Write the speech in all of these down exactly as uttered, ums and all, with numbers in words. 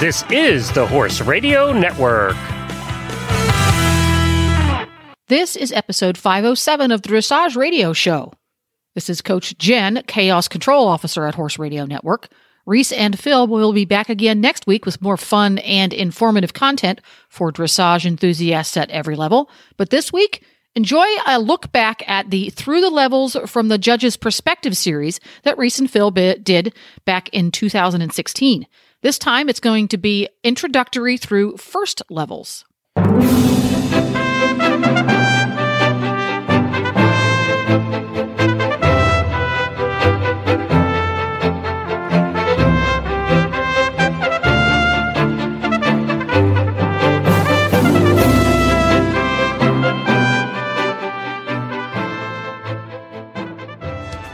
This is the Horse Radio Network. This is episode five oh seven of the Dressage Radio Show. This is Coach Jen, Chaos Control Officer at Horse Radio Network. Reese and Phil will be back again next week with more fun and informative content for dressage enthusiasts at every level. But this week, enjoy a look back at the Through the Levels from the Judge's Perspective series that Reese and Phil be- did back in two thousand sixteen. This time, it's going to be Introductory through First Levels.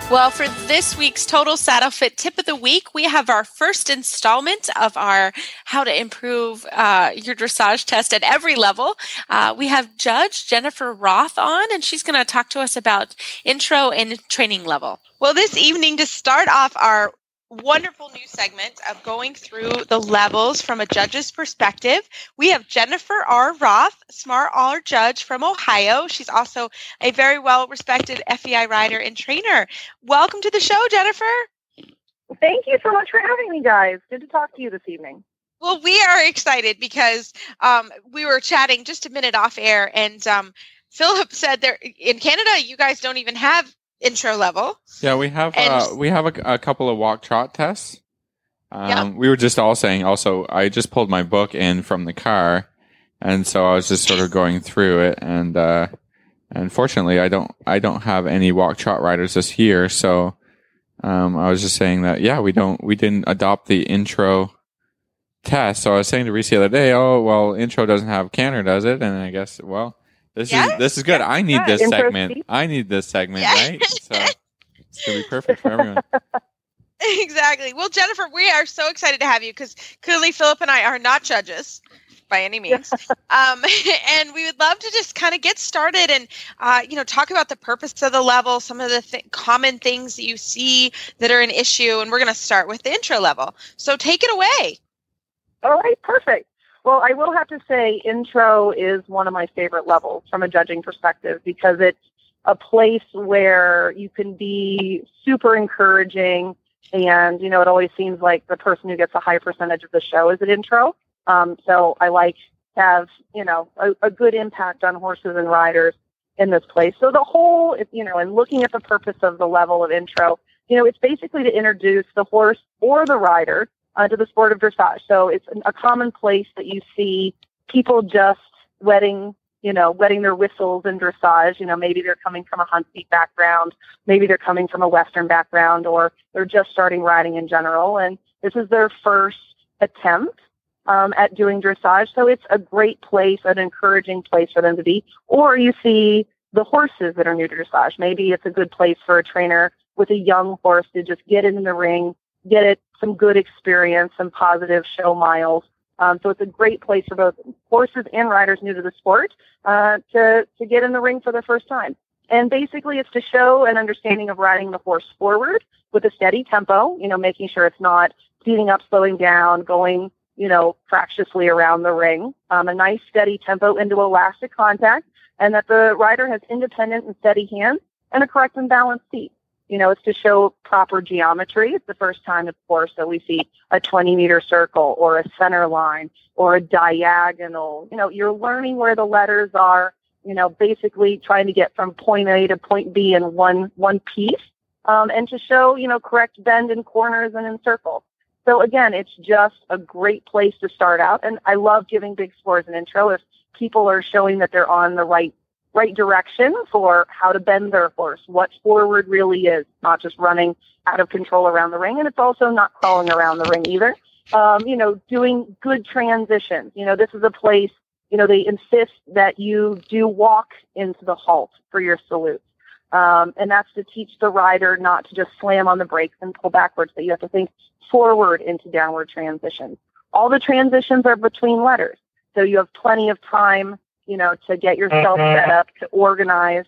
Well, for this week's Total Saddle Fit Tip of the Week, we have our first installment of our How to Improve uh, Your Dressage Test at Every Level. Uh, we have Judge Jennifer Roth on, and she's going to talk to us about intro and training level. Well, this evening, to start off our wonderful new segment of going through the levels from a judge's perspective, we have Jennifer R. Roth, SMART R judge from Ohio. She's also a very well-respected F E I rider and trainer. Welcome to the show, Jennifer. Thank you so much for having me, guys. Good to talk to you this evening. Well, we are excited because um, we were chatting just a minute off air, and um, Philip said there in Canada, you guys don't even have intro level. Yeah, we have uh, we have a, a couple of walk trot tests. Um, yeah. We were just all saying. Also, I just pulled my book in from the car, and so I was just sort of going through it. And uh, unfortunately, I don't I don't have any walk trot riders this year. So um, I was just saying that yeah, we don't we didn't adopt the intro test. So I was saying to Reese the other day, oh well, intro doesn't have canter, does it? And I guess well. This yes, is this is good. Yes, I, need this I need this segment. I need this segment, right? So it's going to be perfect for everyone. Exactly. Well, Jennifer, we are so excited to have you because clearly Philip and I are not judges by any means. um, and we would love to just kind of get started and, uh, you know, talk about the purpose of the level, some of the th- common things that you see that are an issue. And we're going to start with the intro level. So take it away. All right. Perfect. Well, I will have to say intro is one of my favorite levels from a judging perspective because it's a place where you can be super encouraging and, you know, it always seems like the person who gets a high percentage of the show is at intro. Um, so I like to have, you know, a, a good impact on horses and riders in this place. So the whole, you know, and looking at the purpose of the level of intro, you know, it's basically to introduce the horse or the rider Uh, to the sport of dressage. So it's a common place that you see people just wetting, you know, wetting their whistles in dressage. You know, maybe they're coming from a hunt seat background, maybe they're coming from a Western background, or they're just starting riding in general. And this is their first attempt um, at doing dressage. So it's a great place, an encouraging place for them to be. Or you see the horses that are new to dressage. Maybe it's a good place for a trainer with a young horse to just get in the ring, get it some good experience, some positive show miles. Um, so it's a great place for both horses and riders new to the sport uh, to, to get in the ring for the first time. And basically it's to show an understanding of riding the horse forward with a steady tempo, you know, making sure it's not speeding up, slowing down, going, you know, fractiously around the ring, um, a nice steady tempo into elastic contact, and that the rider has independent and steady hands and a correct and balanced seat. You know, it's to show proper geometry. It's the first time, of course, that we see a twenty-meter circle or a center line or a diagonal. You know, you're learning where the letters are, you know, basically trying to get from point A to point B in one one piece um, and to show, you know, correct bend in corners and in circles. So, again, it's just a great place to start out. And I love giving big scores an intro if people are showing that they're on the right right direction for how to bend their horse, what forward really is, not just running out of control around the ring. And it's also not crawling around the ring either. Um, you know, doing good transitions. You know, this is a place, you know, they insist that you do walk into the halt for your salute. Um, and that's to teach the rider not to just slam on the brakes and pull backwards, but you have to think forward into downward transitions. All the transitions are between letters. So you have plenty of time, you know, to get yourself set up, to organize,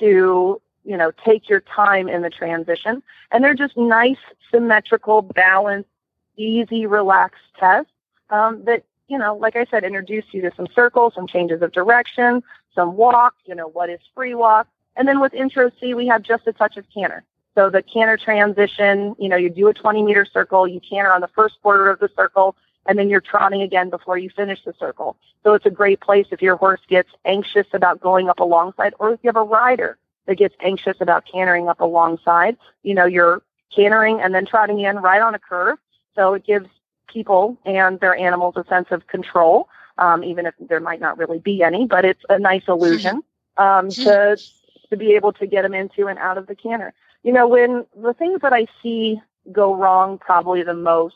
to, you know, take your time in the transition. And they're just nice, symmetrical, balanced, easy, relaxed tests um, that, you know, like I said, introduce you to some circles, some changes of direction, some walk, you know, what is free walk. And then with Intro C, we have just a touch of canter. So the canter transition, you know, you do a twenty meter circle, you canter on the first quarter of the circle, and then you're trotting again before you finish the circle. So it's a great place if your horse gets anxious about going up alongside, or if you have a rider that gets anxious about cantering up alongside, you know, you're cantering and then trotting in right on a curve. So it gives people and their animals a sense of control, um, even if there might not really be any, but it's a nice illusion um, to to be able to get them into and out of the canter. You know, when the things that I see go wrong probably the most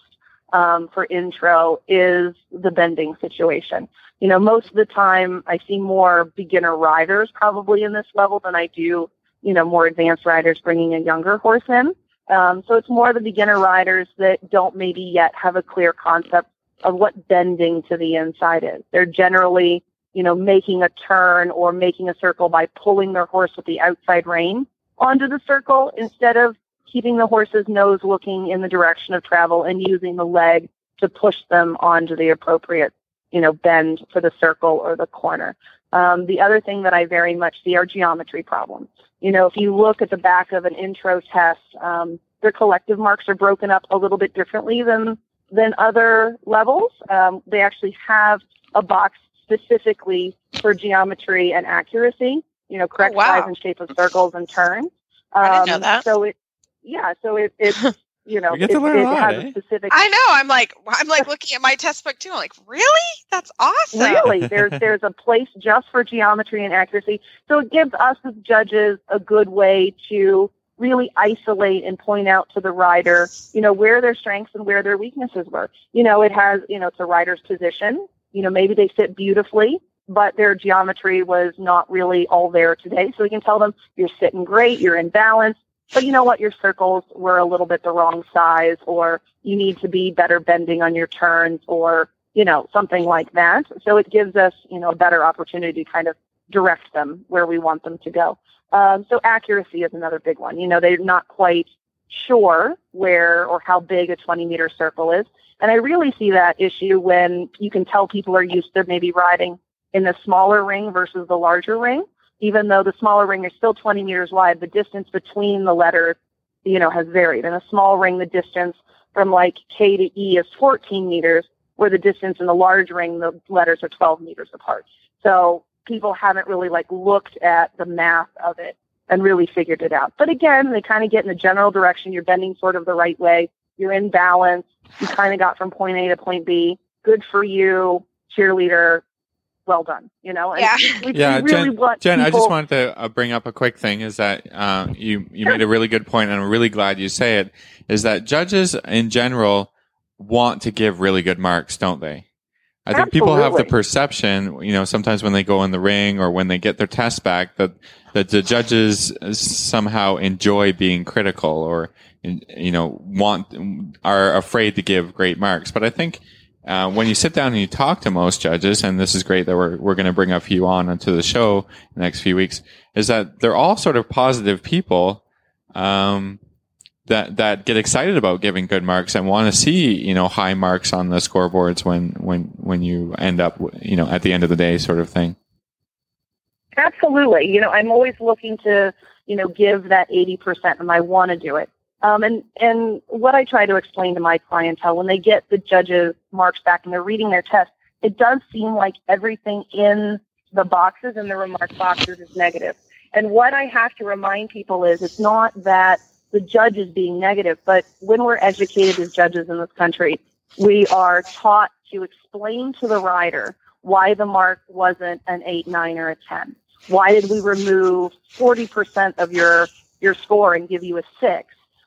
um, for Intro is the bending situation. You know, most of the time I see more beginner riders probably in this level than I do, you know, more advanced riders bringing a younger horse in. Um, so it's more the beginner riders that don't maybe yet have a clear concept of what bending to the inside is. They're generally, you know, making a turn or making a circle by pulling their horse with the outside rein onto the circle instead of keeping the horse's nose looking in the direction of travel and using the leg to push them onto the appropriate, you know, bend for the circle or the corner. Um, the other thing that I very much see are geometry problems. You know, if you look at the back of an Intro test, um, their collective marks are broken up a little bit differently than than other levels. Um, they actually have a box specifically for geometry and accuracy, you know, correct oh, wow. size and shape of circles and turns. Um, I didn't know that. So it, yeah, so it, it's, you know, it, it has eh? a specific. I know. I'm like, I'm like looking at my test book too. I'm like, really? That's awesome. Really? There's, there's a place just for geometry and accuracy. So it gives us as judges a good way to really isolate and point out to the rider, you know, where their strengths and where their weaknesses were. You know, it has, you know, it's a rider's position. You know, maybe they fit beautifully, but their geometry was not really all there today. So we can tell them, you're sitting great, you're in balance, but you know what, your circles were a little bit the wrong size, or you need to be better bending on your turns, or, you know, something like that. So it gives us, you know, a better opportunity to kind of direct them where we want them to go. Um, so accuracy is another big one. You know, they're not quite sure where or how big a twenty meter circle is. And I really see that issue when you can tell people are used to maybe riding in the smaller ring versus the larger ring, even though the smaller ring is still twenty meters wide, the distance between the letters, you know, has varied. In a small ring, the distance from like K to E is fourteen meters, where the distance in the large ring, the letters are twelve meters apart. So people haven't really like looked at the math of it and really figured it out. But again, they kind of get in the general direction. You're bending sort of the right way. You're in balance. You kind of got from point A to point B. Good for you, cheerleader. Well done, you know. And yeah, we, we yeah. Really Jen, want Jen people... I just wanted to uh, bring up a quick thing. Is that uh, you? You made a really good point, and I'm really glad you say it. Is that judges in general want to give really good marks, don't they? I Absolutely. think people have the perception, you know, sometimes when they go in the ring or when they get their test back, that that the judges somehow enjoy being critical, or you know, want are afraid to give great marks. But I think. Uh, when you sit down and you talk to most judges, and this is great that we're we're going to bring a few on onto the show in the next few weeks, is that they're all sort of positive people um, that that get excited about giving good marks and want to see, you know, high marks on the scoreboards when when when you end up, you know, at the end of the day sort of thing. Absolutely. You know, I'm always looking to, you know, give that eighty percent, and I want to do it. Um, and, and what I try to explain to my clientele when they get the judges' marks back and they're reading their test, it does seem like everything in the boxes, in the remark boxes, is negative. And what I have to remind people is it's not that the judge is being negative, but when we're educated as judges in this country, we are taught to explain to the rider why the mark wasn't an eight, nine, or a ten. Why did we remove forty percent of your, your score and give you a six?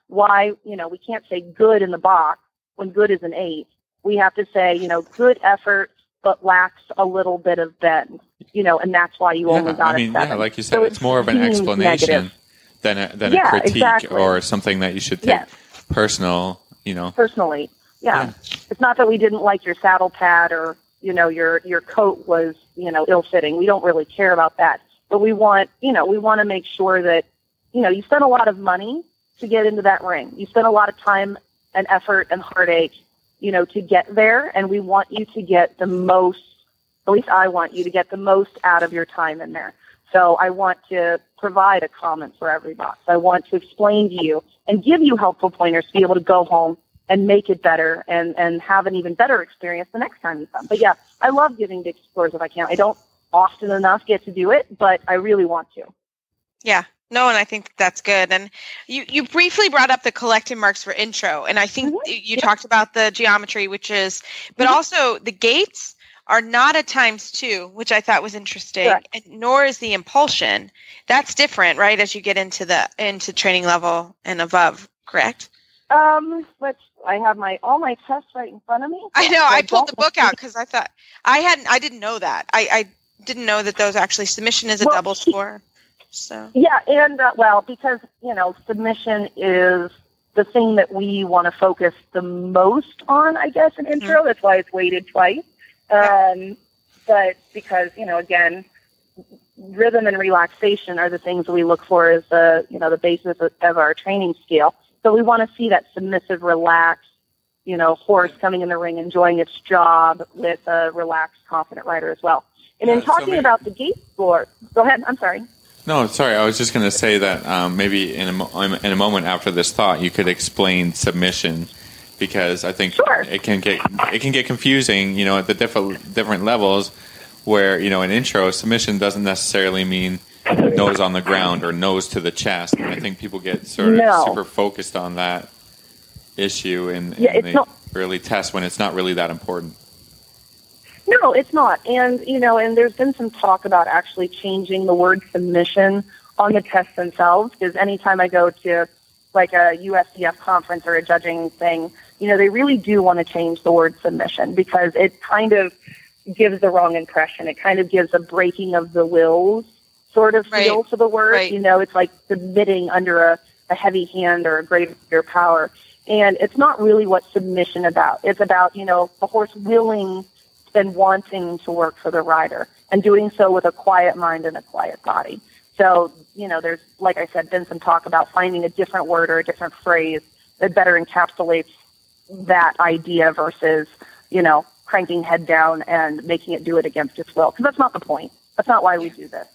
Why, you know, we can't say good in the box when good is an eight. We have to say, you know, good effort, but lacks a little bit of bend, you know, and that's why you yeah, only got I mean, a seven. Yeah, like you said, so it's, it's more of an explanation negative. than a, than yeah, a critique exactly. or something that you should take yes. personal, you know. Personally, yeah. yeah. It's not that we didn't like your saddle pad or, you know, your, your coat was, you know, ill-fitting. We don't really care about that. But we want, you know, we want to make sure that, you know, you spend a lot of money to get into that ring. You spend a lot of time and effort and heartache you know, to get there. And we want you to get the most, at least I want you to get the most out of your time in there. So I want to provide a comment for every box. I want to explain to you and give you helpful pointers to be able to go home and make it better and, and have an even better experience the next time you come. But yeah, I love giving to explorers if I can. I don't often enough get to do it, but I really want to. Yeah. No, and I think that's good. And you, you briefly brought up the collected marks for intro, and I think mm-hmm. you yeah. talked about the geometry, which is, but mm-hmm. also the gates are not a times two, which I thought was interesting, correct. And nor is the impulsion. That's different, right, as you get into the into training level and above, correct? Um, let's. I have my all my tests right in front of me. I know. I, I pulled the book out because I thought I hadn't. I didn't know that. I, I didn't know that those actually submission is a well, double score. So yeah, and uh, well, because you know, submission is the thing that we want to focus the most on, I guess, in mm-hmm. intro. That's why it's weighted twice. Um, but because, you know, again, rhythm and relaxation are the things that we look for as the, you know, the basis of, of our training scale. So we want to see that submissive, relaxed, you know, horse coming in the ring, enjoying its job with a relaxed, confident rider as well. And in uh, talking so maybe, about the gate score, go ahead. I'm sorry. No, sorry. I was just going to say that um, maybe in a, in a moment after this thought, you could explain submission. Because I think sure. it can get it can get confusing, you know, at the different different levels, where you know an intro submission doesn't necessarily mean nose on the ground or nose to the chest. And I think people get sort of no. super focused on that issue and, and yeah, they not, really test when it's not really that important. No, it's not, and you know, and there's been some talk about actually changing the word submission on the tests themselves. Because anytime I go to like a U S D F conference or a judging thing, you know, they really do want to change the word submission because it kind of gives the wrong impression. It kind of gives a breaking of the wills sort of right. feel to the word. Right. You know, it's like submitting under a, a heavy hand or a greater power. And it's not really what submission about. It's about, you know, the horse willing and wanting to work for the rider and doing so with a quiet mind and a quiet body. So, you know, there's, like I said, been some talk about finding a different word or a different phrase that better encapsulates that idea versus, you know, cranking head down and making it do it against its will. Because that's not the point. That's not why we do this.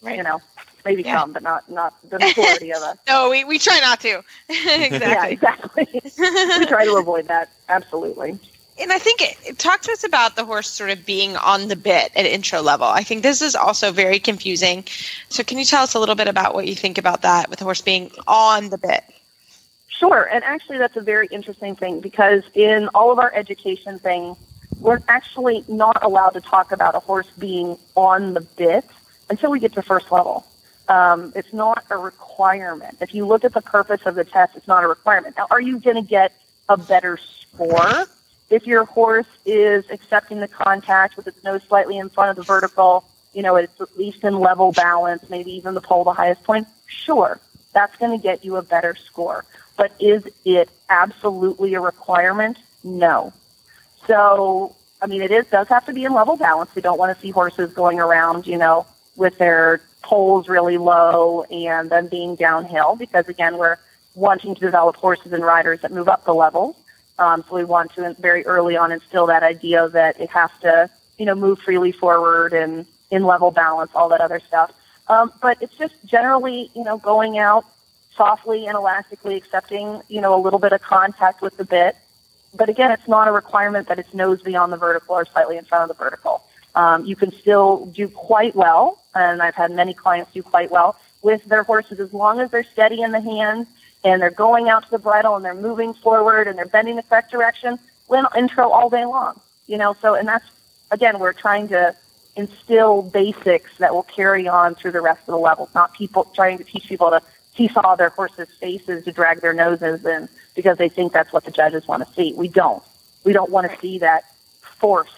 Right. You know, maybe yeah. some, but not, not the majority of us. No, we, we try not to. Exactly. Yeah, exactly. We try to avoid that. Absolutely. And I think, it, talk to us about the horse sort of being on the bit at intro level. I think this is also very confusing. So can you tell us a little bit about what you think about that with the horse being on the bit? Sure. And actually, that's a very interesting thing because in all of our education things, we're actually not allowed to talk about a horse being on the bit until we get to first level. Um, it's not a requirement. If you look at the purpose of the test, it's not a requirement. Now, are you going to get a better score if your horse is accepting the contact with its nose slightly in front of the vertical, you know, it's at least in level balance, maybe even the pole, the highest point? Sure, that's going to get you a better score. But is it absolutely a requirement? No. So, I mean, it is does have to be in level balance. We don't want to see horses going around, you know, with their poles really low and then being downhill because, again, we're wanting to develop horses and riders that move up the level. Um, so we want to very early on instill that idea that it has to, you know, move freely forward and in level balance, all that other stuff. Um, but it's just generally, you know, going out softly and elastically, accepting, you know, a little bit of contact with the bit. But again, it's not a requirement that it's nose beyond the vertical or slightly in front of the vertical. Um, you can still do quite well, and I've had many clients do quite well with their horses as long as they're steady in the hand and they're going out to the bridle, and they're moving forward, and they're bending the correct direction, we'll intro all day long, you know. So, and that's, again, we're trying to instill basics that will carry on through the rest of the levels, not people trying to teach people to seesaw their horses' faces to drag their noses in because they think that's what the judges want to see. We don't. We don't want to see that force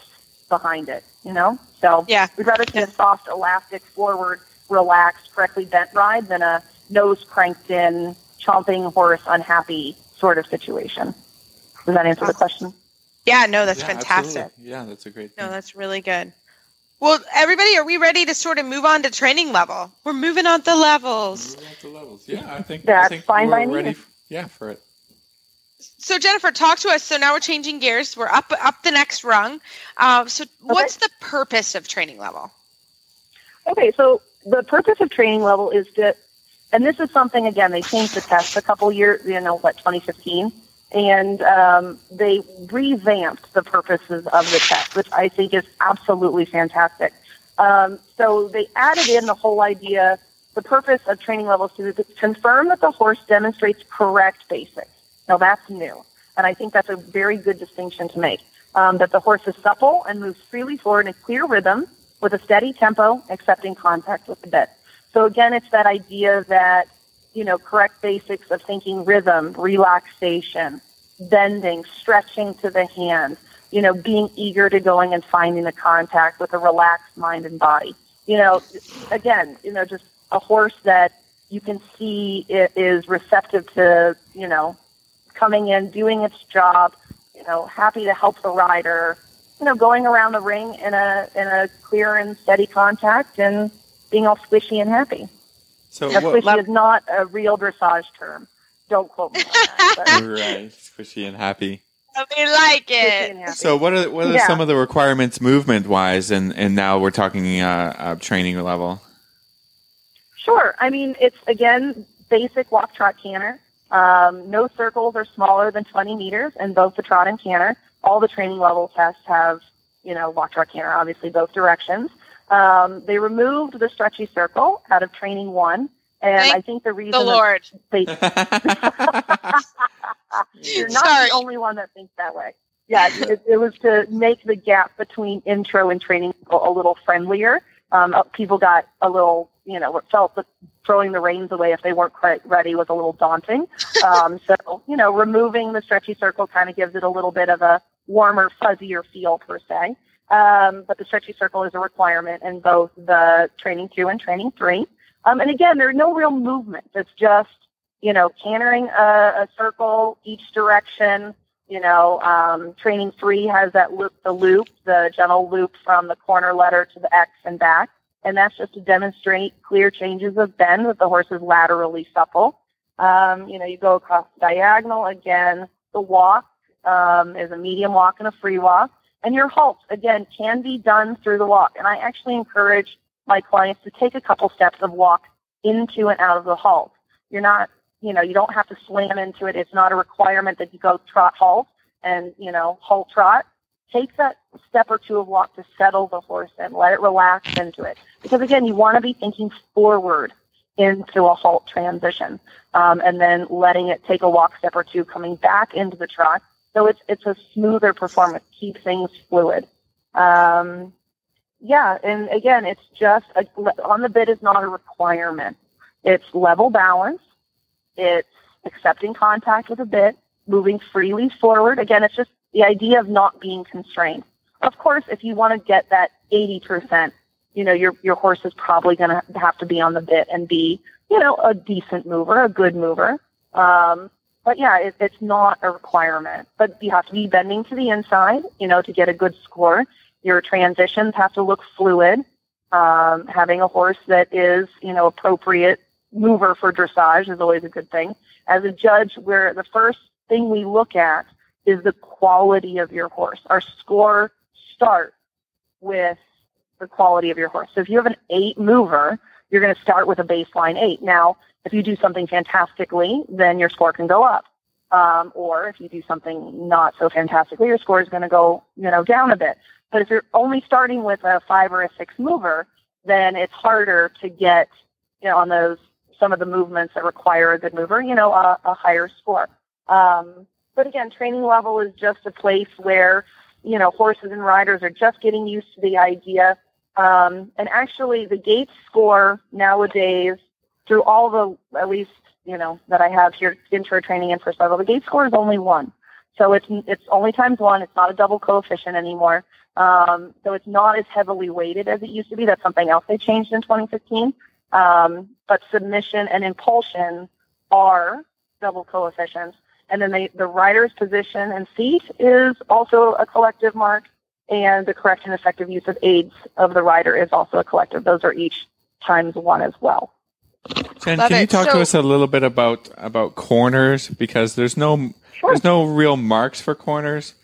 behind it, you know. So yeah. we'd rather see a soft, elastic, forward, relaxed, correctly bent ride than a nose cranked in, chomping horse, unhappy sort of situation. Does that answer the question? Yeah, no, that's yeah, fantastic. Absolutely. Yeah, that's a great thing. No, that's really good. Well, everybody, are we ready to sort of move on to training level? We're moving on to levels. Moving on to levels. Yeah, I think, that's I think fine we're by ready me. F- yeah, for it. So Jennifer, talk to us. So now we're changing gears. We're up up the next rung. Uh, so what's okay. the purpose of training level? Okay, so the purpose of training level is to, and this is something, again, they changed the test a couple years, you know, what, twenty fifteen, and um, they revamped the purposes of the test, which I think is absolutely fantastic. Um, so they added in the whole idea, the purpose of training levels to confirm that the horse demonstrates correct basics. Now, that's new, and I think that's a very good distinction to make, um, that the horse is supple and moves freely forward in a clear rhythm with a steady tempo, accepting contact with the bit. So, again, it's that idea that, you know, correct basics of thinking rhythm, relaxation, bending, stretching to the hand, you know, being eager to going and finding the contact with a relaxed mind and body. You know, again, you know, just a horse that you can see it is receptive to, you know, coming in, doing its job, you know, happy to help the rider, you know, going around the ring in a in a clear and steady contact and being all squishy and happy. So now, what, squishy lab- is not a real dressage term. Don't quote me on that. Right, squishy and happy. We like it. So what are what are yeah. some of the requirements movement-wise, and, and now we're talking uh, uh, training level? Sure. I mean, it's, again, basic walk, trot, canter. Um, no circles are smaller than twenty meters in both the trot and canter. All the training level tests have, you know, walk, trot, canter, obviously both directions. Um, they removed the stretchy circle out of training one. And Thank I think the reason the Lord. They, you're not Sorry. the only one that thinks that way. Yeah, it, it was to make the gap between intro and training a little friendlier. Um, people got a little, you know, felt that throwing the reins away if they weren't quite ready was a little daunting. Um, so, you know, removing the stretchy circle kind of gives it a little bit of a warmer, fuzzier feel per se. Um, but the stretchy circle is a requirement in both the training two and training three. Um, and again, there's no real movement. It's just, you know, cantering a, a circle each direction. You know, um, training three has that loop, the loop, the gentle loop from the corner letter to the X and back. And that's just to demonstrate clear changes of bend that the horse is laterally supple. Um, you know, you go across the diagonal. Again, the walk um, is a medium walk and a free walk. And your halts, again, can be done through the walk. And I actually encourage my clients to take a couple steps of walk into and out of the halt. You're not, you know, you don't have to slam into it. It's not a requirement that you go trot halt and, you know, halt trot. Take that step or two of walk to settle the horse and let it relax into it. Because again, you want to be thinking forward into a halt transition, um, and then letting it take a walk step or two coming back into the trot. So it's, it's a smoother performance. Keep things fluid. Um, Yeah, and again, it's just, a, on the bit is not a requirement. It's level balance. It's accepting contact with a bit, moving freely forward. Again, it's just the idea of not being constrained. Of course, if you want to get that eighty percent, you know, your your horse is probably going to have to be on the bit and be, you know, a decent mover, a good mover. Um, but yeah, it, it's not a requirement. But you have to be bending to the inside, you know, to get a good score. Your transitions have to look fluid. Um, having a horse that is, you know, appropriate mover for dressage is always a good thing. As a judge, where the first thing we look at is the quality of your horse. Our score starts with the quality of your horse. So if you have an eight mover, you're going to start with a baseline eight. Now, if you do something fantastically, then your score can go up. Um, or if you do something not so fantastically, your score is going to go, you know, down a bit. But if you're only starting with a five or a six mover, then it's harder to get, you know, on those, some of the movements that require a good mover, you know, a, a higher score. Um, but again, training level is just a place where, you know, horses and riders are just getting used to the idea. Um, and actually the gait score nowadays, through all the, at least, you know, that I have here, intro training and first level, the gait score is only one. So it's it's only times one. It's not a double coefficient anymore. Um, so it's not as heavily weighted as it used to be. That's something else they changed in twenty fifteen. Um, but submission and impulsion are double coefficients. And then they, the rider's position and seat is also a collective mark. And the correct and effective use of aids of the rider is also a collective. Those are each times one as well. Jen, Love can it. you talk so, to us a little bit about, about corners? Because there's no... Sure. There's no real marks for corners,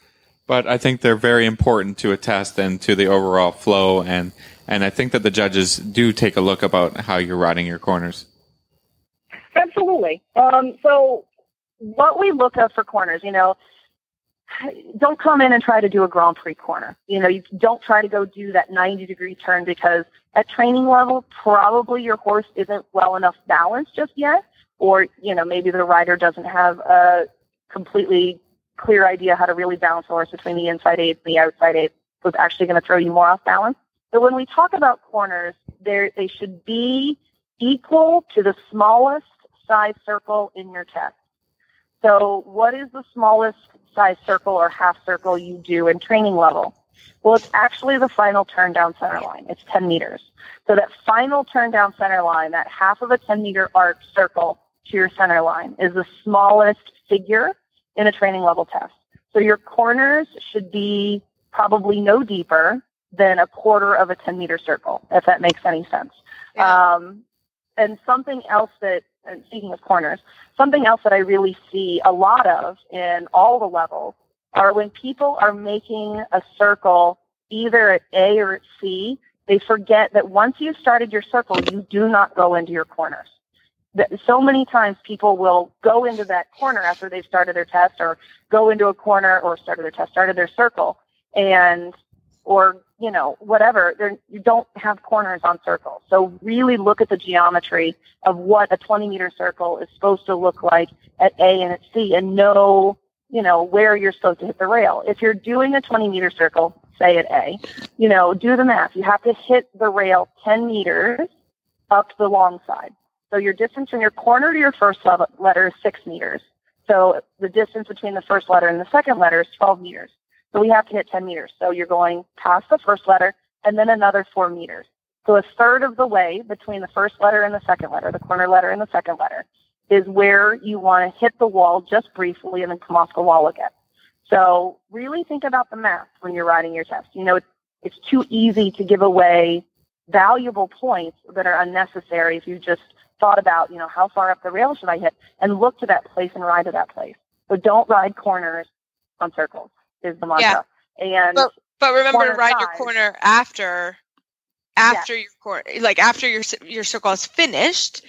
but I think they're very important to a test and to the overall flow. And, and I think that the judges do take a look about how you're riding your corners. Absolutely. Um, so what we look at for corners, you know, don't come in and try to do a Grand Prix corner. You know, you don't try to go do that ninety degree turn, because at training level, probably your horse isn't well enough balanced just yet. Or, you know, maybe the rider doesn't have a completely clear idea how to really balance the horse between the inside aids and the outside aids. So it's actually going to throw you more off balance. But when we talk about corners, they should be equal to the smallest size circle in your test. So what is the smallest size circle or half circle you do in training level? Well, it's actually the final turn down center line. It's ten meters. So that final turn down center line, that half of a ten meter arc circle to your center line, is the smallest figure in a training level test. So your corners should be probably no deeper than a quarter of a ten meter circle, if that makes any sense. Yeah. Um, and something else that, and speaking of corners, something else that I really see a lot of in all the levels are when people are making a circle either at A or at C, they forget that once you've started your circle, you do not go into your corners. So many times people will go into that corner after they've started their test, or go into a corner or started their test, started their circle, and, or, you know, whatever, they're, you don't have corners on circles. So really look at the geometry of what a twenty meter circle is supposed to look like at A and at C, and know, you know, where you're supposed to hit the rail. If you're doing a twenty meter circle, say at A, you know, do the math. You have to hit the rail ten meters up the long side. So your distance from your corner to your first letter is six meters. So the distance between the first letter and the second letter is twelve meters. So we have to hit ten meters. So you're going past the first letter and then another four meters. So a third of the way between the first letter and the second letter, the corner letter and the second letter, is where you want to hit the wall just briefly and then come off the wall again. So really think about the math when you're riding your test. You know, it's, it's too easy to give away valuable points that are unnecessary if you just thought about, you know, how far up the rail should I hit, and look to that place and ride to that place. So don't ride corners on circles is the mantra. Yeah. And but, but remember to ride size. your corner after, after yeah. your corner, like after your your circle is finished.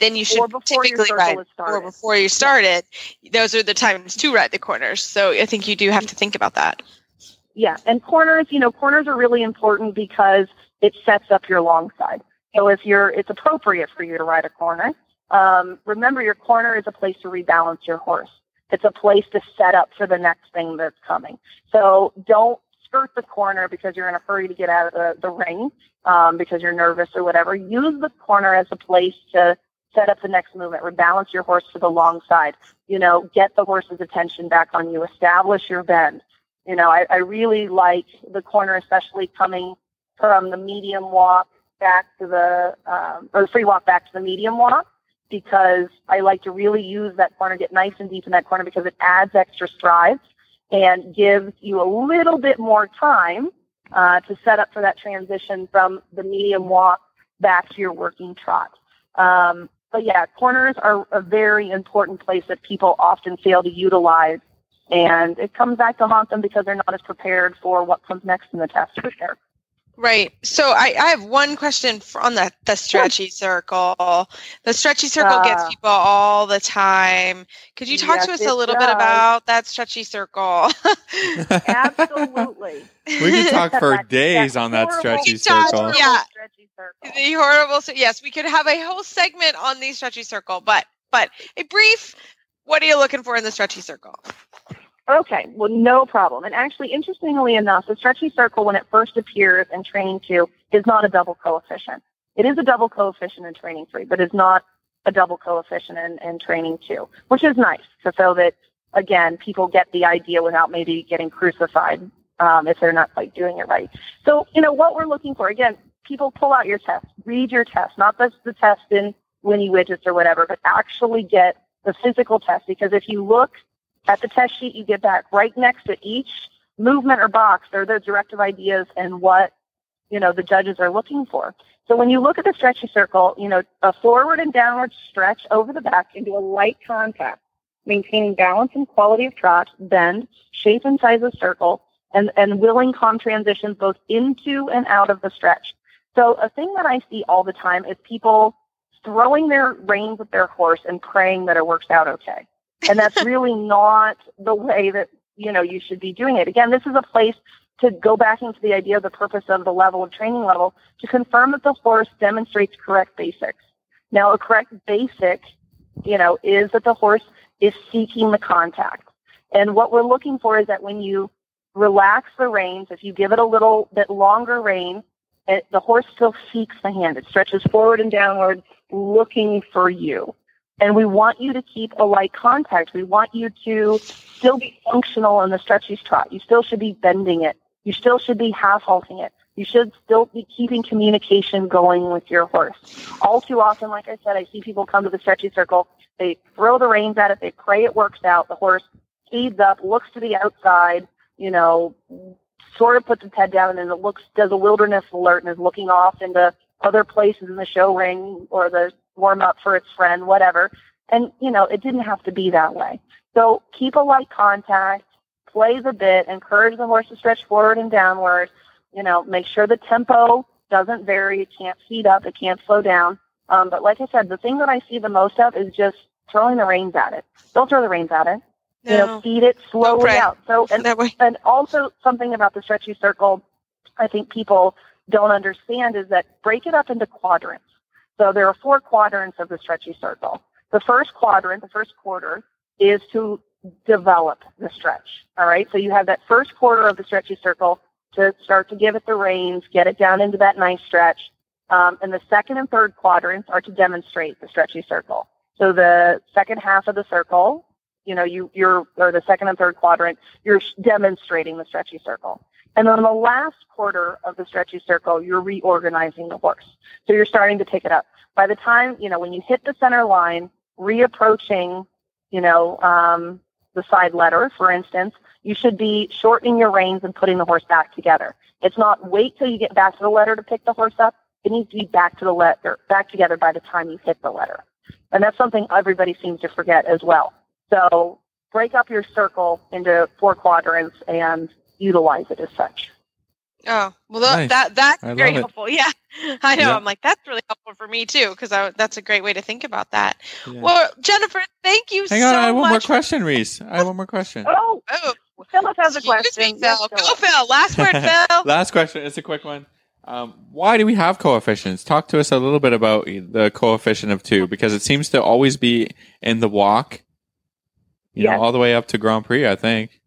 Then you should typically ride, or before you started. Yeah. Those are the times to ride the corners. So I think you do have to think about that. Yeah, and corners, you know, corners are really important because it sets up your long side. So if you're, it's appropriate for you to ride a corner. Um, remember, your corner is a place to rebalance your horse. It's a place to set up for the next thing that's coming. So don't skirt the corner because you're in a hurry to get out of the, the ring um, because you're nervous or whatever. Use the corner as a place to set up the next movement, rebalance your horse to the long side. You know, get the horse's attention back on you. Establish your bend. You know, I, I really like the corner, especially coming from the medium walk back to the, um, or the free walk back to the medium walk, because I like to really use that corner, get nice and deep in that corner, because it adds extra strides and gives you a little bit more time uh, to set up for that transition from the medium walk back to your working trot. Um, but yeah, corners are a very important place that people often fail to utilize, and it comes back to haunt them because they're not as prepared for what comes next in the test, for sure. Right. So I, I have one question on the, the stretchy circle. The stretchy circle uh, gets people all the time. Could you talk yes, to us a little does. bit about that stretchy circle? Absolutely. We could talk for days that on that stretchy circle. Yeah. Stretchy circle. The horrible. Yes, we could have a whole segment on the stretchy circle, but, but a brief, what are you looking for in the stretchy circle? Okay, well, no problem. And actually, interestingly enough, the stretchy circle, when it first appears in training two, is not a double coefficient. It is a double coefficient in training three, but it's not a double coefficient in, in training two, which is nice. So, so that, again, people get the idea without maybe getting crucified um, if they're not quite doing it right. So, you know, what we're looking for, again, people pull out your test, read your test, not just the test in Winnie Widgets or whatever, but actually get the physical test, because if you look at the test sheet you get back, right next to each movement or box, there are the directive ideas and what, you know, the judges are looking for. So when you look at the stretchy circle, you know, a forward and downward stretch over the back into a light contact. maintaining balance and quality of trot, bend, shape and size of circle, and, and willing calm transitions both into and out of the stretch. So a thing that I see all the time is people throwing their reins at their horse and praying that it works out okay. And that's really not the way that, you know, you should be doing it. Again, this is a place to go back into the idea of the purpose of the level of training level to confirm that the horse demonstrates correct basics. Now, a correct basic, you know, is that the horse is seeking the contact. And what we're looking for is that when you relax the reins, if you give it a little bit longer rein, it, the horse still seeks the hand. It stretches forward and downward looking for you. And we want you to keep a light contact. We want you to still be functional in the stretch you trot. You still should be bending it. You still should be half-halting it. You should still be keeping communication going with your horse. All too often, like I said, I see people come to the stretchy circle. They throw the reins at it. They pray it works out. The horse heaves up, looks to the outside, you know, sort of puts its head down, and then it looks, does a wilderness alert and is looking off into other places in the show ring or the warm up for its friend, whatever. And, you know, it didn't have to be that way. So keep a light contact, play the bit, encourage the horse to stretch forward and downward. You know, make sure the tempo doesn't vary. It can't speed up. It can't slow down. Um, but like I said, the thing that I see the most of is just throwing the reins at it. Don't throw the reins at it. No. You know, feed it slowly right. out. So, and, that way. And also something about the stretchy circle I think people don't understand is that break it up into quadrants. So there are four quadrants of the stretchy circle. The first quadrant, the first quarter, is to develop the stretch. All right. So you have that first quarter of the stretchy circle to start to give it the reins, get it down into that nice stretch. Um, and the second and third quadrants are to demonstrate the stretchy circle. So the second half of the circle, you know, you, you're, or the second and third quadrant, you're demonstrating the stretchy circle. And then the last quarter of the stretchy circle, you're reorganizing the horse. So you're starting to pick it up. By the time, you know, when you hit the center line, reapproaching, you know, um, the side letter, for instance, you should be shortening your reins and putting the horse back together. It's not wait till you get back to the letter to pick the horse up. It needs to be back to the letter, back together by the time you hit the letter. And that's something everybody seems to forget as well. So break up your circle into four quadrants and utilize it as such. Oh, well, that, nice. that that's very helpful. Yeah, I know. Yeah. I'm like, that's really helpful for me, too, because that's a great way to think about that. Yeah. Well, Jennifer, thank you Hang so much. Hang on, I have one more question, Reese. I have one more question. Oh, oh. Phil has a question. Phil. Go, Phil. Last word, Phil. Last question. It's a quick one. Um, why do we have coefficients? Talk to us a little bit about the coefficient of two, because it seems to always be in the walk, you yes. know, all the way up to Grand Prix, I think.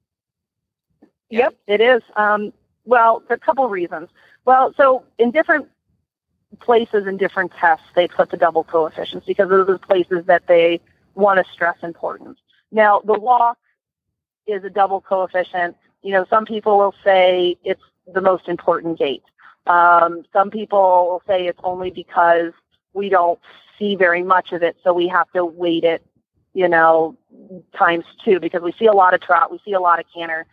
Yep, yeah. It is. Um, Well, for a couple of reasons. Well, so in different places and different tests, they put the double coefficients because those are the places that they want to stress importance. Now, the walk is a double coefficient. You know, some people will say it's the most important gait. Um, some people will say it's only because we don't see very much of it, so we have to weight it, you know, times two because we see a lot of trot, we see a lot of canter.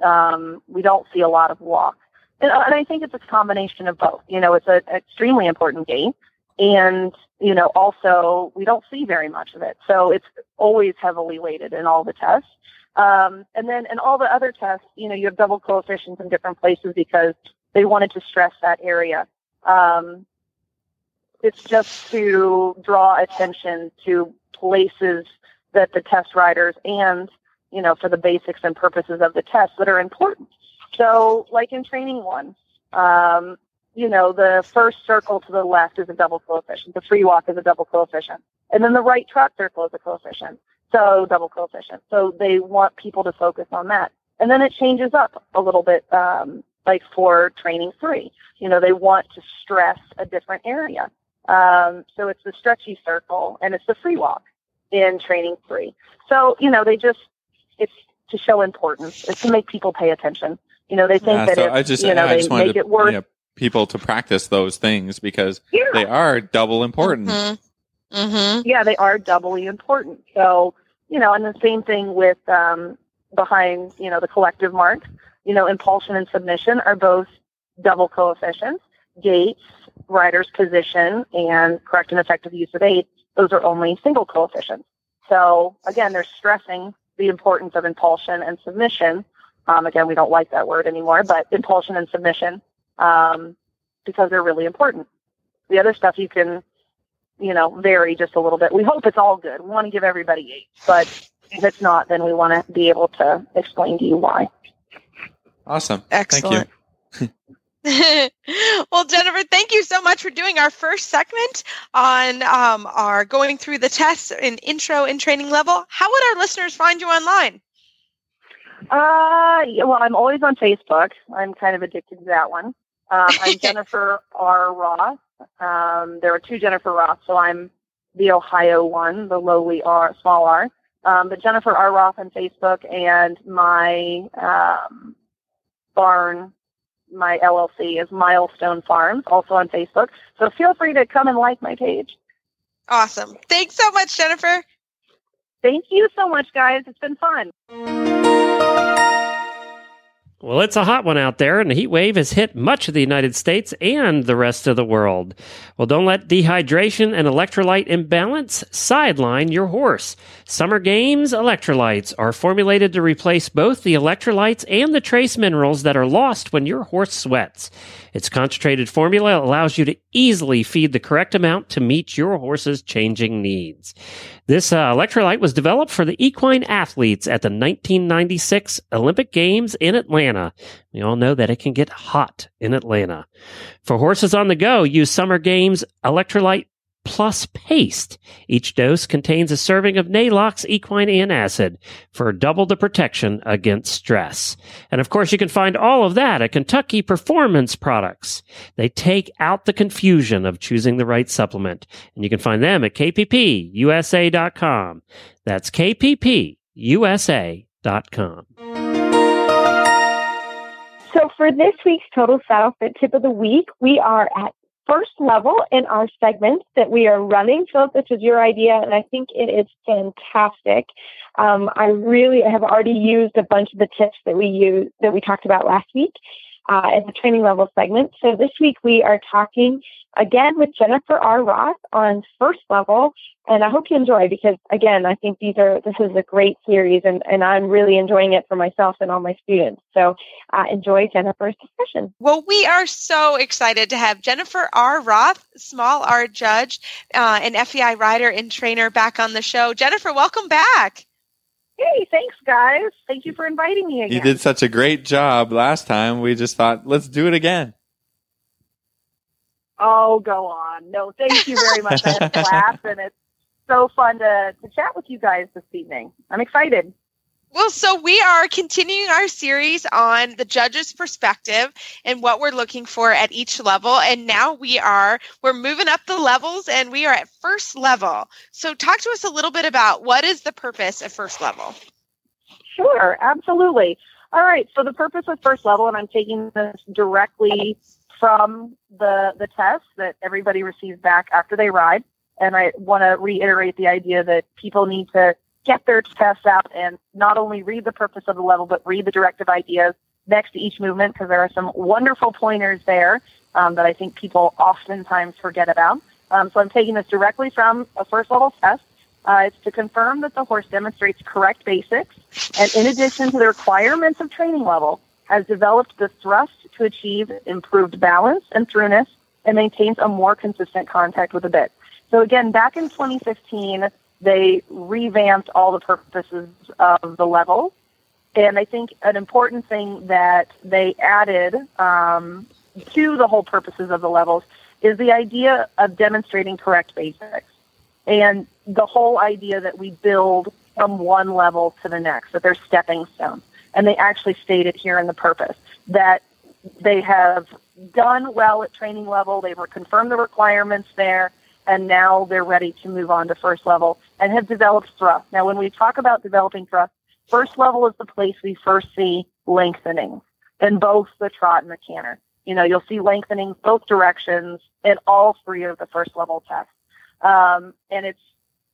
Um, we don't see a lot of walk. And, and I think it's a combination of both. You know, it's an extremely important gait. And, you know, also we don't see very much of it. So it's always heavily weighted in all the tests. Um, and then in all the other tests, you know, you have double coefficients in different places because they wanted to stress that area. Um, it's just to draw attention to places that the test riders and you know, for the basics and purposes of the test that are important. So like in training one, um, you know, the first circle to the left is a double coefficient. The free walk is a double coefficient. And then the right trot circle is a coefficient. So double coefficient. So they want people to focus on that. And then it changes up a little bit, um, like for training three, you know, they want to stress a different area. Um, so it's the stretchy circle and it's the free walk in training three. So, you know, they just, it's to show importance. It's to make people pay attention. You know, they think yeah, that so if, I just, you know, yeah, I just they make to, it worth you know, people to practice those things because yeah. they are double important. Mm-hmm. Mm-hmm. Yeah, they are doubly important. So, you know, and the same thing with um, behind, you know, the collective mark, you know, impulsion and submission are both double coefficients. Gates, rider's position, and correct and effective use of aid, those are only single coefficients. So again, they're stressing the importance of impulsion and submission. Um, again, we don't like that word anymore, but impulsion and submission, um, because they're really important. The other stuff you can, you know, vary just a little bit. We hope it's all good. We want to give everybody eight, but if it's not, then we want to be able to explain to you why. Awesome. Excellent. Thank you. Well, Jennifer, thank you so much for doing our first segment on um, our going through the tests in intro and training level. How would our listeners find you online? Uh, yeah, well, I'm always on Facebook. I'm kind of addicted to that one. Uh, I'm Jennifer R. Roth. Um, there are two Jennifer Roths, so I'm the Ohio one, the lowly R, small R. Um, but Jennifer R. Roth on Facebook, and my um, barn, my L L C is Milestone Farms, also on Facebook. So feel free to come and like my page. Awesome. Thanks so much, Jennifer. Thank you so much, guys. It's been fun. Well, it's a hot one out there, and the heat wave has hit much of the United States and the rest of the world. Well, don't let dehydration and electrolyte imbalance sideline your horse. Summer Games Electrolytes are formulated to replace both the electrolytes and the trace minerals that are lost when your horse sweats. Its concentrated formula allows you to easily feed the correct amount to meet your horse's changing needs. This uh, electrolyte was developed for the equine athletes at the nineteen ninety-six Olympic Games in Atlanta. We all know that it can get hot in Atlanta. For horses on the go, use Summer Games Electrolyte Plus Paste. Each dose contains a serving of Nalox equine antacid for double the protection against stress. And of course, you can find all of that at Kentucky Performance Products. They take out the confusion of choosing the right supplement. And you can find them at k p p u s a dot com. That's k p p u s a dot com. So for this week's Total Saddle Fit Tip of the Week, we are at First Level in our segment that we are running. Philip, this was your idea, and I think it is fantastic. Um, I really have already used a bunch of the tips that we use that we talked about last week uh, in the training level segment. So this week we are talking again with Jennifer R. Roth on First Level, and I hope you enjoy because again, I think these are this is a great series, and, and I'm really enjoying it for myself and all my students. So uh, enjoy Jennifer's discussion. Well, we are so excited to have Jennifer R. Roth, small R judge, uh, an F E I rider and trainer, back on the show. Jennifer, welcome back. Hey, thanks, guys. Thank you for inviting me again. You did such a great job last time. We just thought, let's do it again. Oh, go on. No, thank you very much. I had a laugh, and it's so fun to, to chat with you guys this evening. I'm excited. Well, so we are continuing our series on the judge's perspective and what we're looking for at each level. And now we are, we're moving up the levels, and we are at First Level. So talk to us a little bit about what is the purpose of First Level? Sure, absolutely. All right, so the purpose of First Level, and I'm taking this directly from the the test that everybody receives back after they ride. And I want to reiterate the idea that people need to get their tests out and not only read the purpose of the level, but read the directive ideas next to each movement, because there are some wonderful pointers there um, that I think people oftentimes forget about. Um, so I'm taking this directly from a first level test. Uh, it's to confirm that the horse demonstrates correct basics, and in addition to the requirements of training level, has developed the thrust to achieve improved balance and throughness, and maintains a more consistent contact with the bit. So again, back in twenty fifteen, they revamped all the purposes of the level. And I think an important thing that they added um, to the whole purposes of the levels is the idea of demonstrating correct basics. And the whole idea that we build from one level to the next, that they're stepping stones. And they actually stated here in the purpose that they have done well at training level. They were confirmed the requirements there, and now they're ready to move on to first level and have developed thrust. Now, when we talk about developing thrust, first level is the place we first see lengthening in both the trot and the canter. You know, you'll see lengthening both directions in all three of the first level tests. Um, and it's,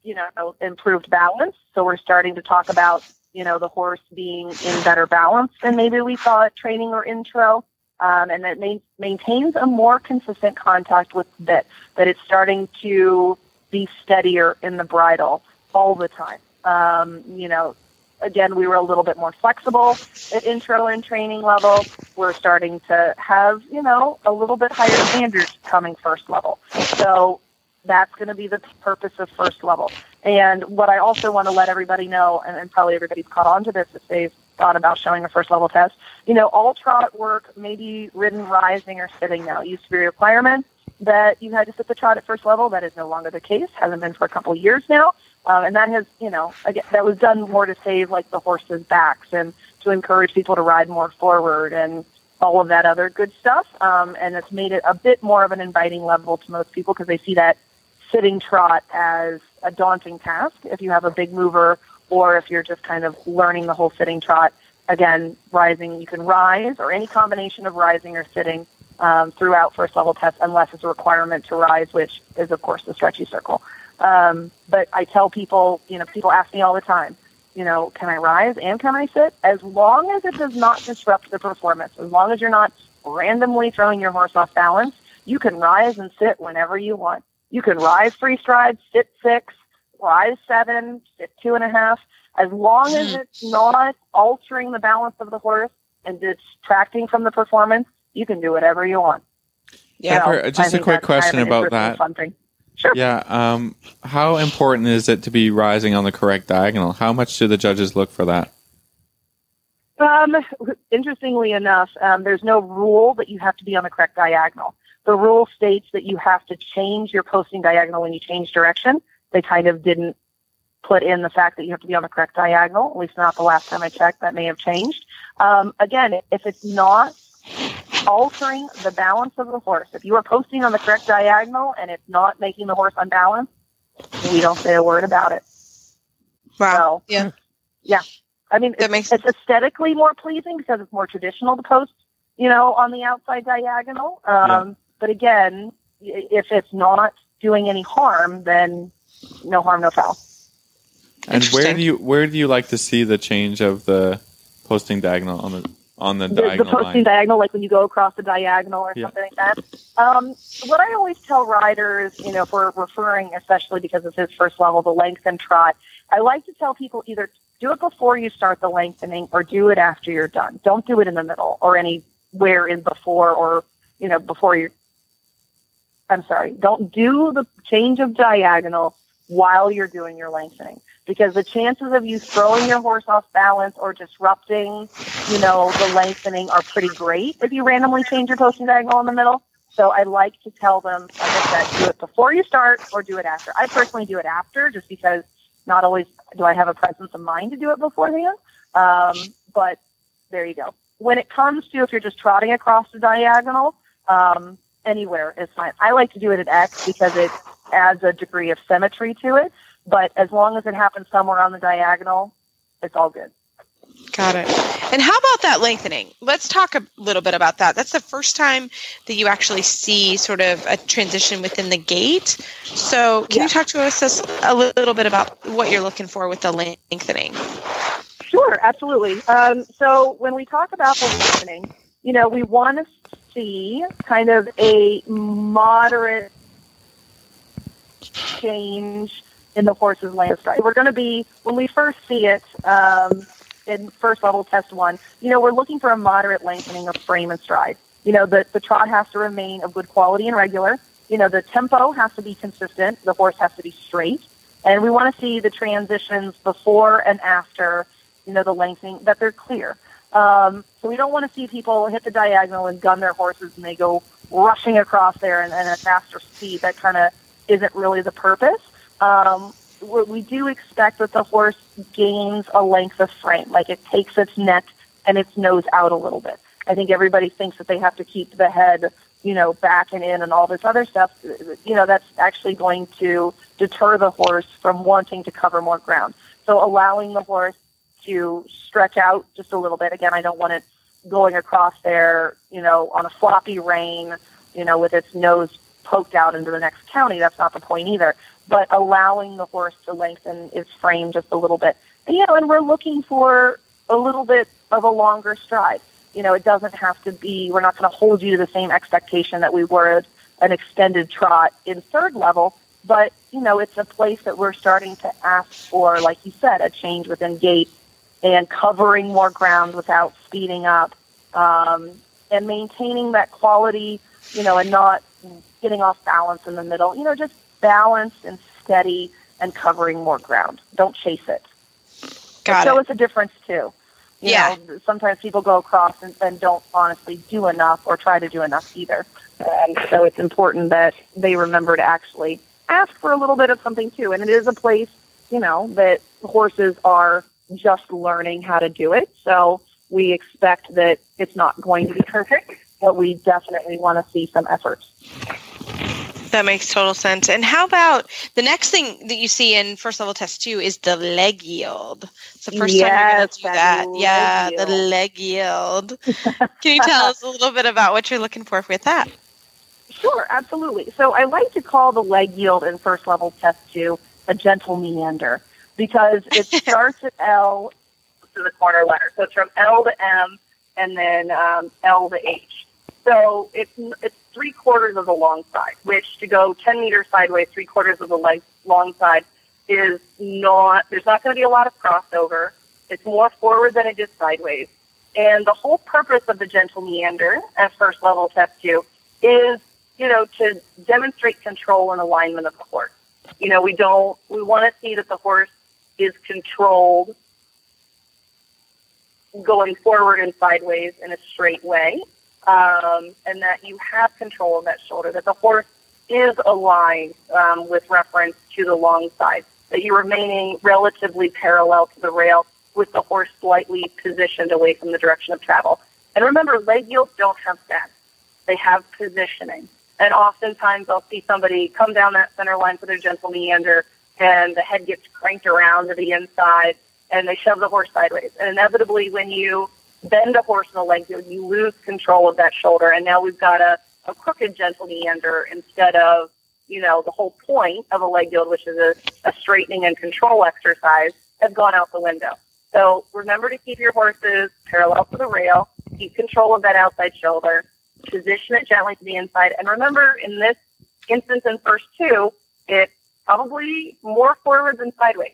you know, improved balance. So we're starting to talk about, you know, the horse being in better balance than maybe we saw at training or intro, um, and that ma- maintains a more consistent contact with the bit, that it's starting to be steadier in the bridle all the time. Um, you know, again, we were a little bit more flexible at intro and training level. We're starting to have, you know, a little bit higher standards coming first level. So that's going to be the purpose of first level. And what I also want to let everybody know, and, and probably everybody's caught on to this if they've thought about showing a first level test, you know, all trot work, maybe ridden rising or sitting now, used to be a requirement that you had to sit the trot at first level. That is no longer the case. Hasn't been for a couple of years now. Um, and that has, you know, again, that was done more to save like the horses' backs and to encourage people to ride more forward and all of that other good stuff. Um, and it's made it a bit more of an inviting level to most people because they see that sitting trot as a daunting task if you have a big mover or if you're just kind of learning the whole sitting trot. Again, rising, you can rise or any combination of rising or sitting um, throughout first level tests unless it's a requirement to rise, which is, of course, the stretchy circle. Um, but I tell people, you know, people ask me all the time, you know, can I rise and can I sit? As long as it does not disrupt the performance, as long as you're not randomly throwing your horse off balance, you can rise and sit whenever you want. You can rise three strides, sit six, rise seven, sit two and a half. As long as it's not altering the balance of the horse and detracting from the performance, you can do whatever you want. Yeah. So, yeah just a quick question kind of about that. Fun thing. Sure. Yeah. Um, how important is it to be rising on the correct diagonal? How much do the judges look for that? Um, interestingly enough, um, there's no rule that you have to be on the correct diagonal. The rule states that you have to change your posting diagonal when you change direction. They kind of didn't put in the fact that you have to be on the correct diagonal, at least not the last time I checked. That may have changed. Um, again, if it's not altering the balance of the horse. If you are posting on the correct diagonal and it's not making the horse unbalanced, we don't say a word about it. Wow. So, yeah. Yeah. I mean, that it's, it's aesthetically more pleasing because it's more traditional to post, you know, on the outside diagonal. Um, yeah. But again, if it's not doing any harm, then no harm, no foul. And where do you where do you like to see the change of the posting diagonal on the on the, the diagonal? The posting line. Diagonal, like when you go across the diagonal or yeah. something like that. Um, what I always tell riders, you know, if we're referring, especially because it's his first level, the lengthen trot, I like to tell people either do it before you start the lengthening or do it after you're done. Don't do it in the middle or anywhere in before or, you know, before you're, I'm sorry, don't do the change of diagonal while you're doing your lengthening, because the chances of you throwing your horse off balance or disrupting, you know, the lengthening are pretty great if you randomly change your posting diagonal in the middle. So I like to tell them, like I said, do it before you start or do it after. I personally do it after just because not always do I have a presence of mind to do it beforehand. Um, but there you go. When it comes to if you're just trotting across the diagonal, um, anywhere is fine. I like to do it at X because it adds a degree of symmetry to it, but as long as it happens somewhere on the diagonal, it's all good. Got it. And how about that lengthening? Let's talk a little bit about that. That's the first time that you actually see sort of a transition within the gait. So can yeah. you talk to us a little bit about what you're looking for with the lengthening? Sure, absolutely. Um, so when we talk about the lengthening, you know, we want to see kind of a moderate change in the horse's length stride. We're going to be, when we first see it um, in first level test one, you know, we're looking for a moderate lengthening of frame and stride. You know, the, the trot has to remain of good quality and regular. You know, the tempo has to be consistent. The horse has to be straight. And we want to see the transitions before and after, you know, the lengthening, that they're clear. Um, so we don't want to see people hit the diagonal and gun their horses and they go rushing across there and, and at a faster speed. That kind of isn't really the purpose. Um, we do expect that the horse gains a length of frame, like it takes its neck and its nose out a little bit. I think everybody thinks that they have to keep the head, you know, back and in and all this other stuff. You know, that's actually going to deter the horse from wanting to cover more ground. So allowing the horse to stretch out just a little bit. Again, I don't want it going across there, you know, on a floppy rein, you know, with its nose poked out into the next county. That's not the point either. But allowing the horse to lengthen its frame just a little bit. And, you know, and we're looking for a little bit of a longer stride. You know, it doesn't have to be, we're not going to hold you to the same expectation that we were at an extended trot in third level, but you know, it's a place that we're starting to ask for, like you said, a change within gait and covering more ground without speeding up, um, and maintaining that quality, you know, and not getting off balance in the middle. You know, just balanced and steady and covering more ground. Don't chase it. Got it. So it's a difference, too. You yeah. know, sometimes people go across and, and don't honestly do enough or try to do enough either. And so it's important that they remember to actually ask for a little bit of something, too. And it is a place, you know, that horses are just learning how to do it. So we expect that it's not going to be perfect, but we definitely want to see some effort. That makes total sense. And how about the next thing that you see in First Level Test two is the leg yield. It's the first yes, time you're going to do that. that. Yeah, yield. the leg yield. Can you tell us a little bit about what you're looking for with that? Sure, absolutely. So I like to call the leg yield in First Level Test two a gentle meander because it starts at L to the corner letter. So it's from L to M and then um, L to H. So it's it's three quarters of the long side, which to go ten meters sideways, three quarters of the leg long side is not, there's not going to be a lot of crossover. It's more forward than it is sideways. And the whole purpose of the gentle meander at First Level Test two is, you know, to demonstrate control and alignment of the horse. You know, we don't, we want to see that the horse is controlled going forward and sideways in a straight way, um, and that you have control of that shoulder, that the horse is aligned um, with reference to the long side, that you're remaining relatively parallel to the rail with the horse slightly positioned away from the direction of travel. And remember, leg yields don't have that. They have positioning. And oftentimes I'll see somebody come down that center line for their gentle meander, and the head gets cranked around to the inside, and they shove the horse sideways. And inevitably, when you bend a horse in the leg, you lose control of that shoulder, and now we've got a, a crooked gentle meander instead of, you know, the whole point of a leg yield, which is a, a straightening and control exercise, has gone out the window. So remember to keep your horses parallel to the rail, keep control of that outside shoulder, position it gently to the inside, and remember in this instance in first two, it's probably more forward than sideways.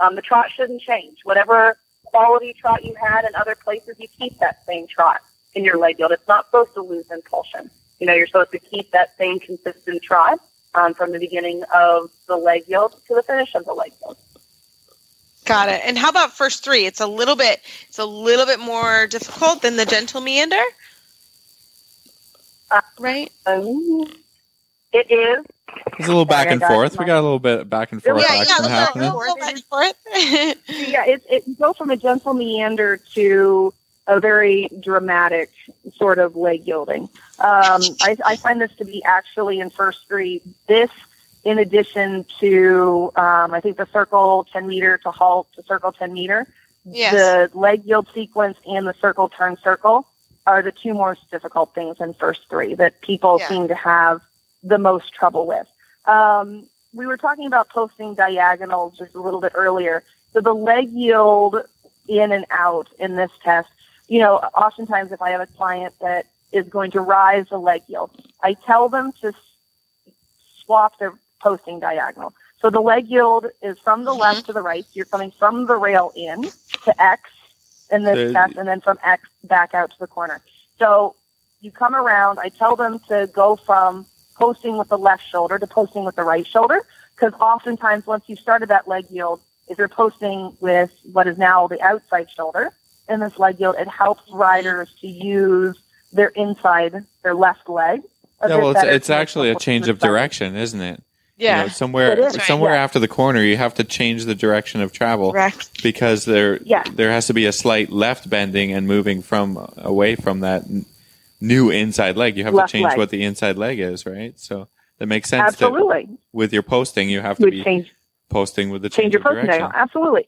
Um, the trot shouldn't change. Whatever quality trot you had in other places, you keep that same trot in your leg yield. It's not supposed to lose impulsion. You know, you're supposed to keep that same consistent trot um, from the beginning of the leg yield to the finish of the leg yield. Got it. And how about first three? It's a little bit, it's a little bit more difficult than the gentle meander, uh, right? Um, it is. It's a little back and forth. We got a little bit back and forth yeah, action yeah, happening. Back and forth. yeah, it, it you go from a gentle meander to a very dramatic sort of leg yielding. Um, I, I find this to be actually in first three. This, in addition to, um, I think the circle ten meter to halt to circle ten meter, yes. The leg yield sequence and the circle turn circle are the two most difficult things in first three that people yeah. seem to have the most trouble with. Um, we were talking about posting diagonals just a little bit earlier. So the leg yield in and out in this test, you know, oftentimes if I have a client that is going to rise the leg yield, I tell them to swap their posting diagonal. So the leg yield is from the mm-hmm. left to the right. So you're coming from the rail in to X in this so, test, and then from X back out to the corner. So you come around, I tell them to go from posting with the left shoulder to posting with the right shoulder, because oftentimes once you've started that leg yield, if you're posting with what is now the outside shoulder in this leg yield, it helps riders to use their inside, their left leg. Yeah, well, it's, it's actually a change of direction, isn't it? Yeah. You know, somewhere somewhere yeah. after the corner, you have to change the direction of travel. Correct. Because there, yeah. there has to be a slight left bending and moving from away from that new inside leg. You have left to change leg. What the inside leg is, right? So that makes sense. Absolutely. That with your posting, you have to you be change, posting with the change, change your of posting direction. Now. Absolutely.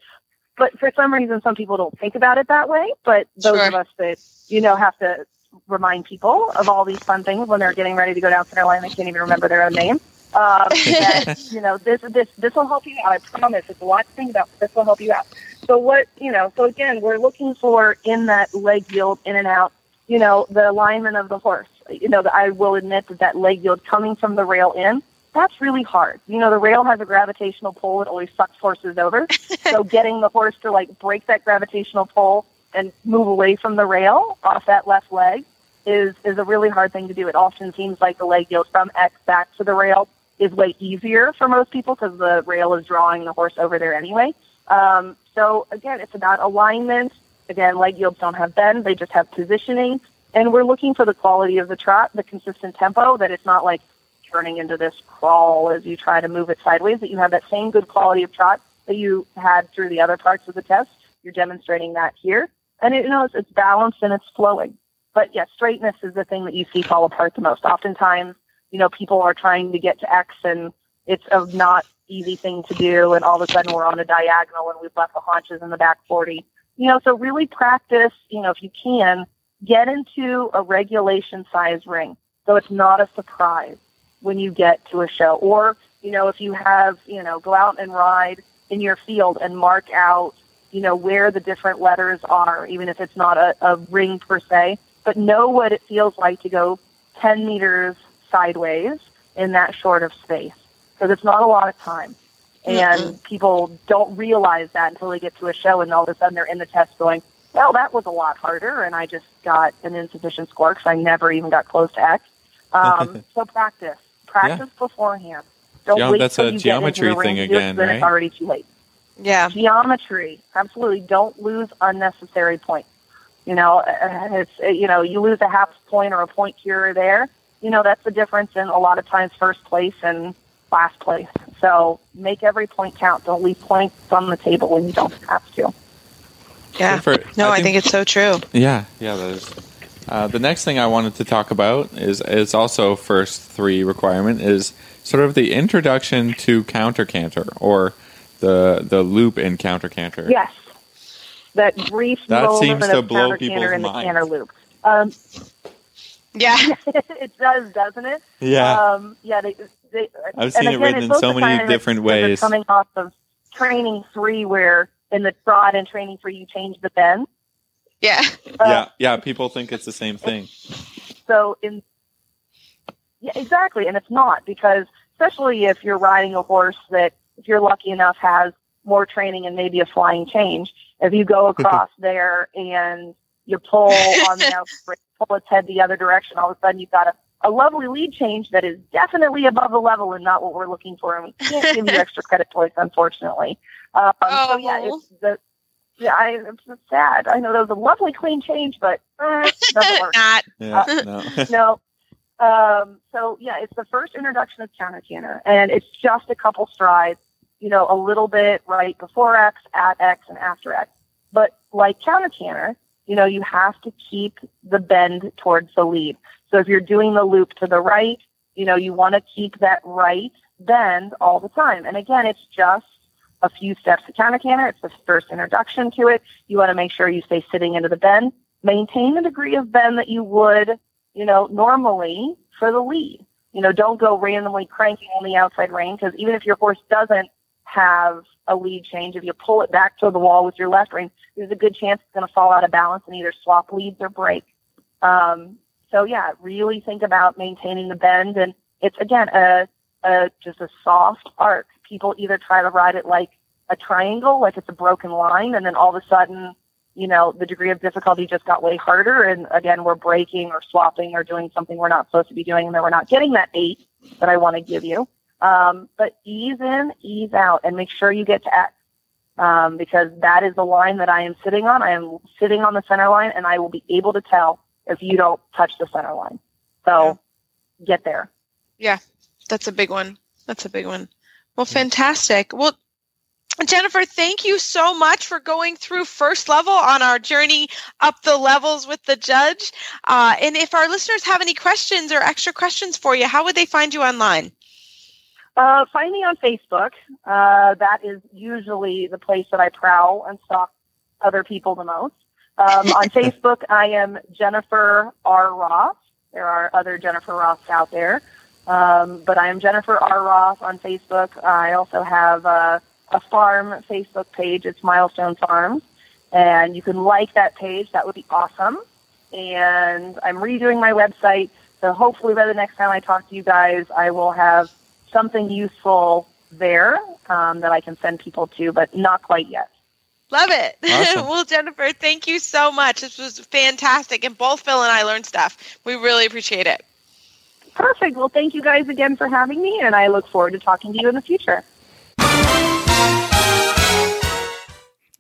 But for some reason, some people don't think about it that way. But those sure. of us that, you know, have to remind people of all these fun things when they're getting ready to go down center line, they can't even remember their own name. Um, and, you know, this this this will help you out. I promise. It's a lot to think about. This will help you out. So what, you know, so again, we're looking for in that leg yield in and out, you know, the alignment of the horse. You know, I will admit that that leg yield coming from the rail in that's really hard. You know, the rail has a gravitational pull. It always sucks horses over. So getting the horse to, like, break that gravitational pull and move away from the rail off that left leg is, is a really hard thing to do. It often seems like the leg goes from X back to the rail is way easier for most people because the rail is drawing the horse over there anyway. Um, so, again, it's about alignment. Again, leg yokes don't have bend. They just have positioning. And we're looking for the quality of the trot, the consistent tempo, that it's not, like, turning into this crawl as you try to move it sideways, that you have that same good quality of trot that you had through the other parts of the test. You're demonstrating that here. And, it, you know, it's, it's balanced and it's flowing. But, yeah, straightness is the thing that you see fall apart the most. Oftentimes, you know, people are trying to get to X, and it's a not easy thing to do, and all of a sudden we're on a diagonal and we've left the haunches in the back forty. You know, so really practice, you know, if you can, get into a regulation size ring so it's not a surprise when you get to a show. Or, you know, if you have, you know, go out and ride in your field and mark out, you know, where the different letters are, even if it's not a, a ring per se, but know what it feels like to go ten meters sideways in that short of space, because it's not a lot of time. And mm-hmm. people don't realize that until they get to a show, and all of a sudden they're in the test going, well, that was a lot harder, and I just got an insufficient score because I never even got close to X. Um, so practice. Practice yeah. beforehand. Don't Ge- wait that's till a you geometry get into the thing again, right? It's already too late. Yeah. Geometry. Absolutely. Don't lose unnecessary points. You know, it's, you know, you lose a half point or a point here or there. You know, that's the difference in a lot of times first place and last place. So make every point count. Don't leave points on the table when you don't have to. Yeah. For, no, I think, I think it's so true. Yeah. Yeah, that is. Uh, the next thing I wanted to talk about is, is also first three requirement is sort of the introduction to counter canter, or the the loop in counter canter. Yes, that brief that seems to blow people's minds. In the canter loop. Um, yeah, it does, doesn't it? Yeah, um, yeah. They, they, I've seen again, it written in so many different ways. Coming off of training three, where in the trot and training three you change the bend. Yeah. Uh, yeah, yeah, people think it's the same thing. So, in yeah, exactly, and it's not, because especially if you're riding a horse that, if you're lucky enough, has more training and maybe a flying change, if you go across there and you pull on the outspring, pull its head the other direction, all of a sudden you've got a, a lovely lead change that is definitely above the level and not what we're looking for, and we can't give you extra credit points, unfortunately. Um, oh. So, yeah, it's the... Yeah, I, it's sad. I know that was a lovely clean change, but uh, it doesn't work. Not. Yeah, uh, no. no. Um, so, yeah, it's the first introduction of counter-canter, and it's just a couple strides, you know, a little bit right before X, at X, and after X. But like counter-canter, you know, you have to keep the bend towards the lead. So if you're doing the loop to the right, you know, you want to keep that right bend all the time. And, again, it's just a few steps to counter-canter. It's the first introduction to it. You want to make sure you stay sitting into the bend. Maintain the degree of bend that you would, you know, normally for the lead. You know, don't go randomly cranking on the outside rein, because even if your horse doesn't have a lead change, if you pull it back to the wall with your left rein, there's a good chance it's going to fall out of balance and either swap leads or break. Um, so, yeah, really think about maintaining the bend. And it's, again, a, a just a soft arc. People either try to ride it like a triangle, like it's a broken line, and then all of a sudden, you know, the degree of difficulty just got way harder, and again, we're breaking or swapping or doing something we're not supposed to be doing, and then we're not getting that eight that I want to give you. Um, but ease in, ease out, and make sure you get to X, um, because that is the line that I am sitting on. I am sitting on the center line, and I will be able to tell if you don't touch the center line. So yeah. Get there. Yeah, that's a big one. That's a big one. Well, fantastic. Well, Jennifer, thank you so much for going through First Level on our journey up the levels with the judge. Uh, and if our listeners have any questions or extra questions for you, how would they find you online? Uh, find me on Facebook. Uh, that is usually the place that I prowl and stalk other people the most. Um, on Facebook, I am Jennifer R. Roth. There are other Jennifer Roths out there. Um, but I am Jennifer R. Roth on Facebook. I also have a, a farm Facebook page. It's Milestone Farms. And you can like that page. That would be awesome. And I'm redoing my website. So hopefully by the next time I talk to you guys, I will have something useful there um, that I can send people to, but not quite yet. Love it. Awesome. Well, Jennifer, thank you so much. This was fantastic. And both Phil and I learned stuff. We really appreciate it. Perfect. Well, thank you guys again for having me, and I look forward to talking to you in the future.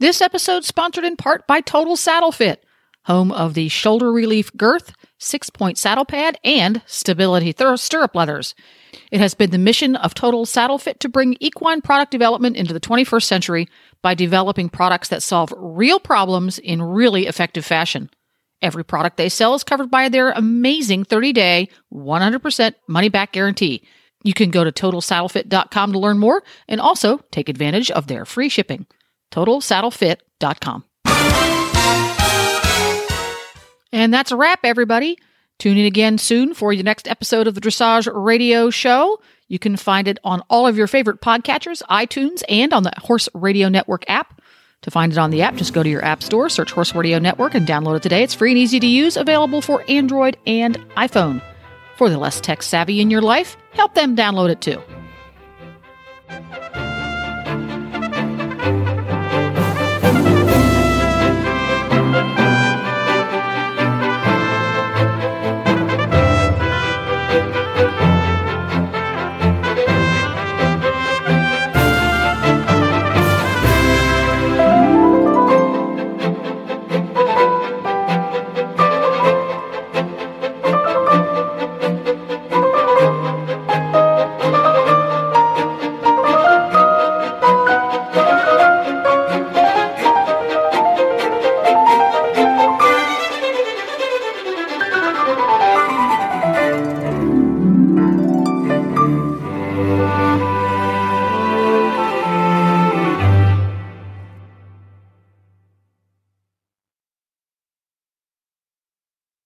This episode sponsored in part by Total Saddle Fit, home of the shoulder relief girth, six-point saddle pad, and stability thir- stirrup leathers. It has been the mission of Total Saddle Fit to bring equine product development into the twenty-first century by developing products that solve real problems in really effective fashion. Every product they sell is covered by their amazing thirty-day, one hundred percent money-back guarantee. You can go to total saddle fit dot com to learn more and also take advantage of their free shipping. total saddle fit dot com. And that's a wrap, everybody. Tune in again soon for your next episode of the Dressage Radio Show. You can find it on all of your favorite podcatchers, iTunes, and on the Horse Radio Network app. To find it on the app, just go to your app store, search Horse Radio Network, and download it today. It's free and easy to use, available for Android and iPhone. For the less tech savvy in your life, help them download it too.